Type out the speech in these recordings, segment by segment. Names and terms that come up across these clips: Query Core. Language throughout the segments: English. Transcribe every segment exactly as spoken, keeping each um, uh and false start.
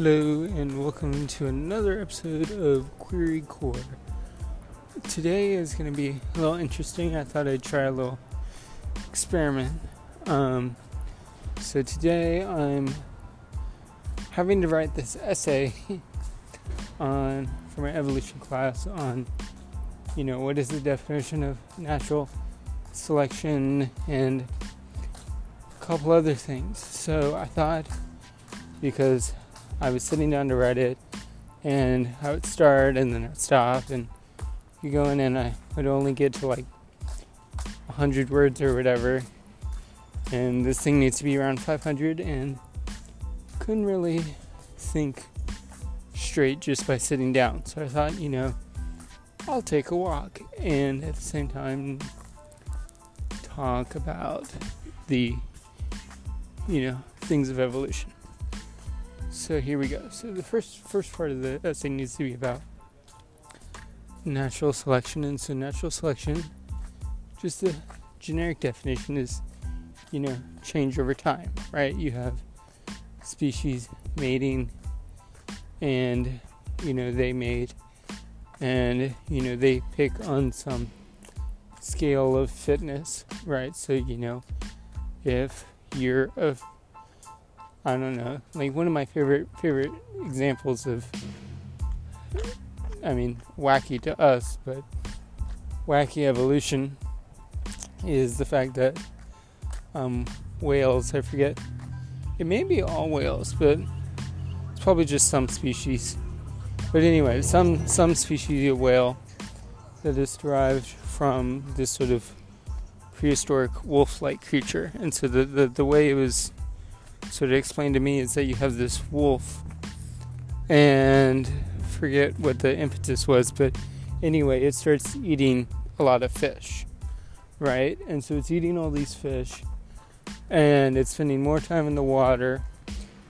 Hello and welcome to another episode of Query Core. Today is going to be a little interesting. I thought I'd try a little experiment. Um, so today I'm having to write this essay on for my evolution class on, you know, what is the definition of natural selection and a couple other things. So I thought, because I was sitting down to write it, and I would start, and then I'd stop, and you go in, and I would only get to like one hundred words or whatever, and this thing needs to be around five hundred, and couldn't really think straight just by sitting down. So I thought, you know, I'll take a walk, and at the same time talk about the, you know, things of evolution. So here we go. So the first first part of the essay needs to be about natural selection. And so natural selection, just the generic definition is, you know, change over time, right? You have species mating and, you know, they mate and, you know, they pick on some scale of fitness, right? So, you know, if you're a I don't know, like one of my favorite favorite examples of, I mean, wacky to us, but wacky evolution is the fact that um, whales, I forget, it may be all whales, but it's probably just some species. But anyway, some, some species of whale that is derived from this sort of prehistoric wolf-like creature. And so the, the, the way it was sort of explained to me is that you have this wolf, and forget what the impetus was, but anyway, it starts eating a lot of fish, right? And so it's eating all these fish, and it's spending more time in the water,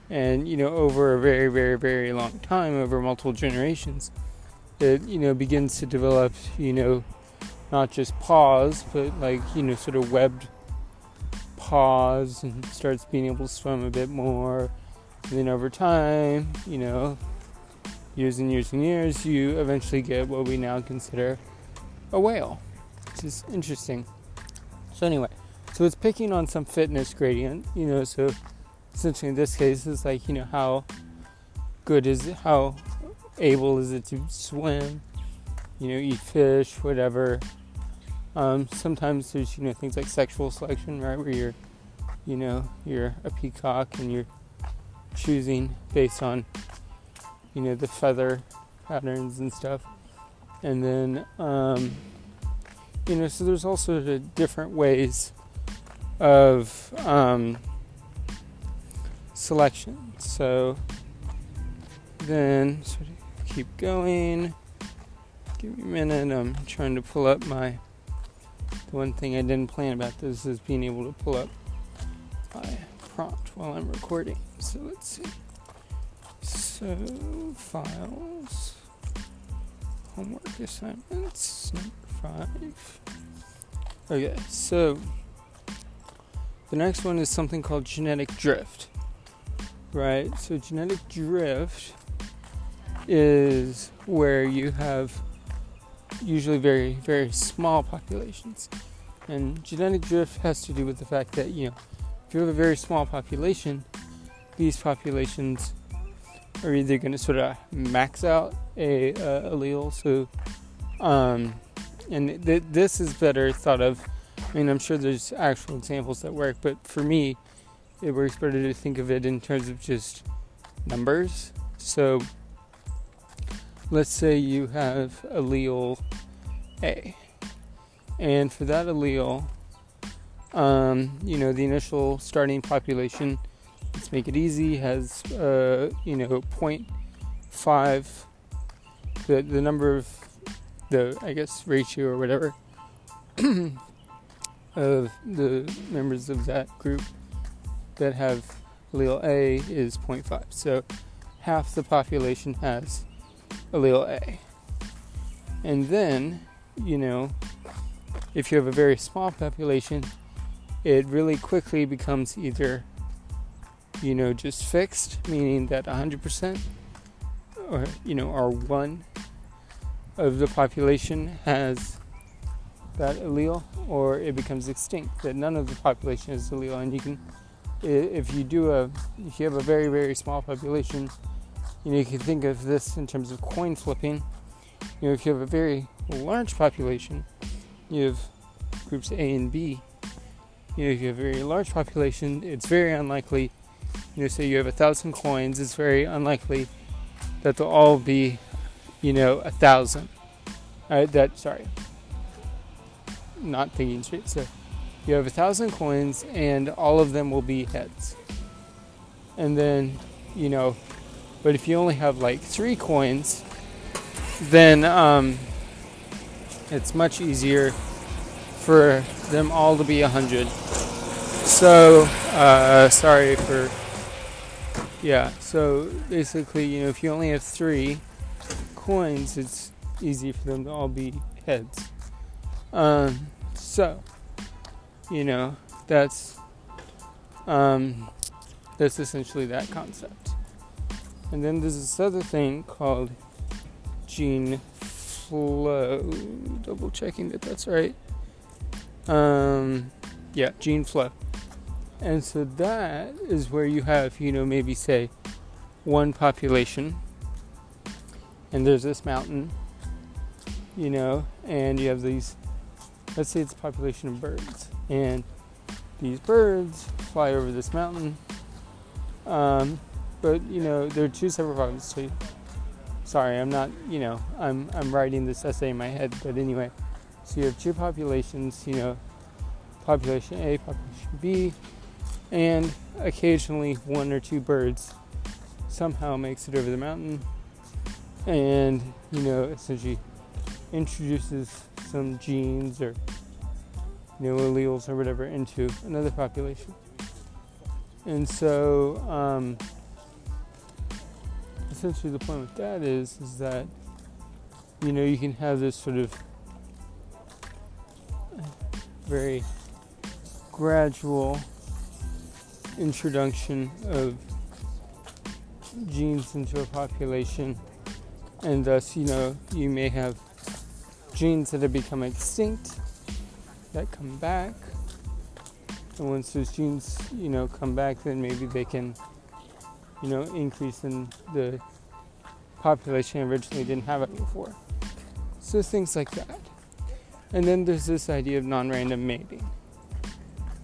and, you know, over a very, very, very long time, over multiple generations, it, you know, begins to develop, you know, not just paws, but like, you know, sort of webbed paws, and starts being able to swim a bit more. And then over time, you know, years and years and years, you eventually get what we now consider a whale, which is interesting. So anyway, so it's picking on some fitness gradient, you know, so essentially in this case, it's like, you know, how good is it, how able is it to swim, you know, eat fish, whatever. Um, sometimes there's, you know, things like sexual selection, right, where you're, you know, you're a peacock and you're choosing based on, you know, the feather patterns and stuff. And then, um, you know, so there's all sorts of different ways of um, selection. So then sort of keep going. Give me a minute. I'm trying to pull up my... The one thing I didn't plan about this is being able to pull up my prompt while I'm recording. So let's see. So, files, homework assignments, number five. Okay, so the next one is something called genetic drift, right? So genetic drift is where you have usually very, very small populations. And genetic drift has to do with the fact that, you know, if you have a very small population, these populations are either going to sort of max out a uh, allele. So, um, and th- this is better thought of, I mean, I'm sure there's actual examples that work, but for me, it works better to think of it in terms of just numbers. So, let's say you have allele A, and for that allele, um, you know, the initial starting population, let's make it easy, has, uh, you know, zero point five, the, the number of, the, I guess, ratio or whatever, of the members of that group that have allele A is zero point five, so half the population has allele A. And then, you know, if you have a very small population, it really quickly becomes either you know, just fixed, meaning that one hundred percent or, you know, or one of the population has that allele, or it becomes extinct, that none of the population is allele. And you can, if you do a, if you have a very, very small population, you know, you can think of this in terms of coin flipping. You know, if you have a very large population, you have groups A and B. You know, if you have a very large population, it's very unlikely, you know, say you have a thousand coins, it's very unlikely that they'll all be, you know, a thousand. All right, that, sorry. Not thinking straight. So you have a thousand coins and all of them will be heads. And then, you know, but if you only have like three coins, then um, it's much easier for them all to be a hundred. So, uh, sorry for, yeah. So basically, you know, if you only have three coins, it's easy for them to all be heads. Um, so, you know, that's, um, that's essentially that concept. And then there's this other thing called gene flow. Double checking that that's right. Um, yeah, gene flow. And so that is where you have, you know, maybe say one population, and there's this mountain, you know, and you have these, let's say it's a population of birds, and these birds fly over this mountain. Um, but, you know, there are two separate problems. So, sorry, I'm not, you know, I'm I'm writing this essay in my head, but anyway. So you have two populations, you know, population A, population B, and occasionally one or two birds somehow makes it over the mountain and, you know, essentially introduces some genes or, you know, alleles or whatever into another population. And so, um, essentially the point with that is, is that, you know, you can have this sort of very gradual introduction of genes into a population, and thus, you know, you may have genes that have become extinct that come back, and once those genes, you know, come back, then maybe they can, you know, increase in the population originally didn't have it before. So things like that. And then there's this idea of non-random mating,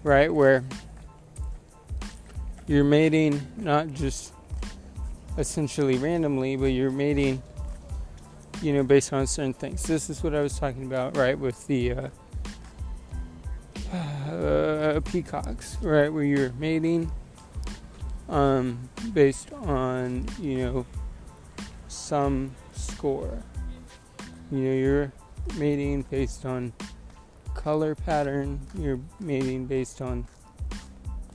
right? Where you're mating not just essentially randomly, but you're mating, you know, based on certain things. This is what I was talking about, right, with the uh, uh, peacocks, right? Where you're mating um, based on, you know, some score. You know, you're mating based on color pattern, you're mating based on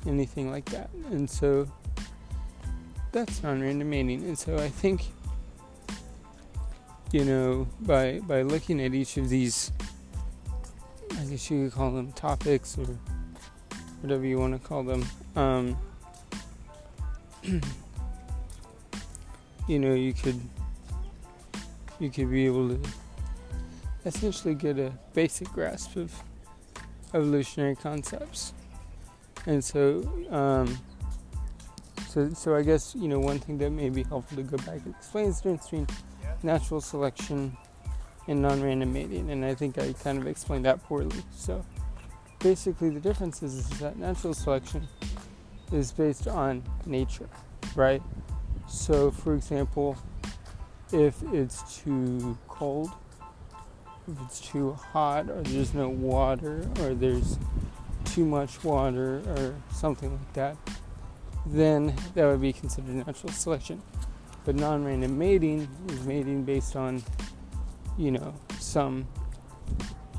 anything like that. And so that's non-random mating. And so I think, you know, by by looking at each of these, I guess you could call them topics or whatever you want to call them, um, you know, you could you could be able to essentially get a basic grasp of evolutionary concepts. And so, um, so, so I guess, you know, one thing that may be helpful to go back and explain is the difference between natural selection and non-random mating. And I think I kind of explained that poorly. So basically the difference is, is that natural selection is based on nature, right? So for example, if it's too cold, if it's too hot, or there's no water, or there's too much water, or something like that, then that would be considered natural selection. But non-random mating is mating based on, you know, some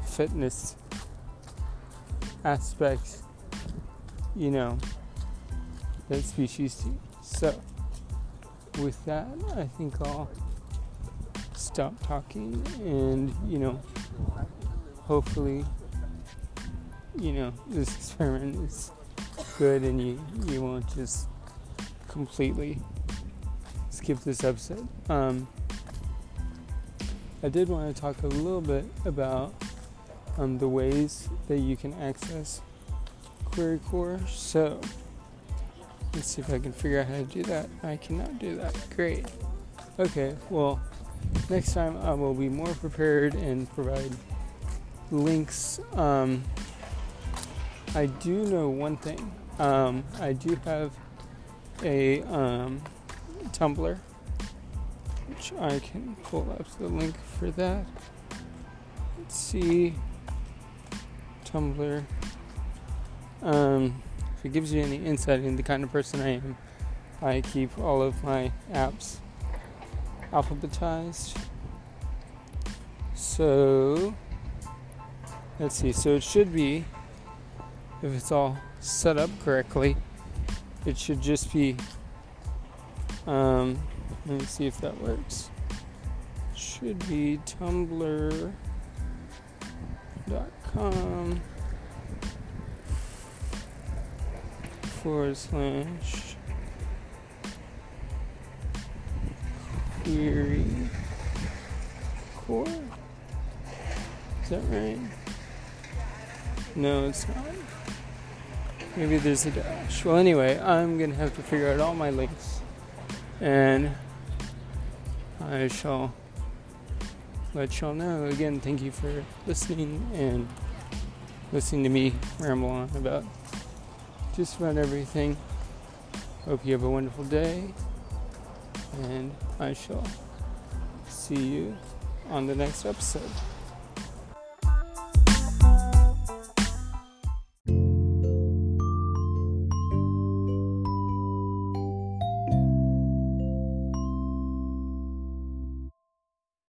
fitness aspects, you know, that species see. So, with that, I think I'll stop talking and, you know, hopefully, you know, this experiment is good and you, you won't just completely skipped this episode. Um, I did want to talk a little bit about um, the ways that you can access Query Core. So let's see if I can figure out how to do that. I cannot do that. Great. Okay, well, next time I will be more prepared and provide links. Um, I do know one thing. Um, I do have a um, Tumblr, which I can pull up the link for that. Let's see. Tumblr. Um, if it gives you any insight into the kind of person I am, I keep all of my apps alphabetized. So, let's see. So it should be, if it's all set up correctly, it should just be, um, let me see if that works. It should be tumblr dot com forward slash Query Core. Is that right? No, it's not. Maybe there's a dash. Well, anyway, I'm going to have to figure out all my links, and I shall let y'all know. Again, thank you for listening and listening to me ramble on about just about everything. Hope you have a wonderful day, and I shall see you on the next episode.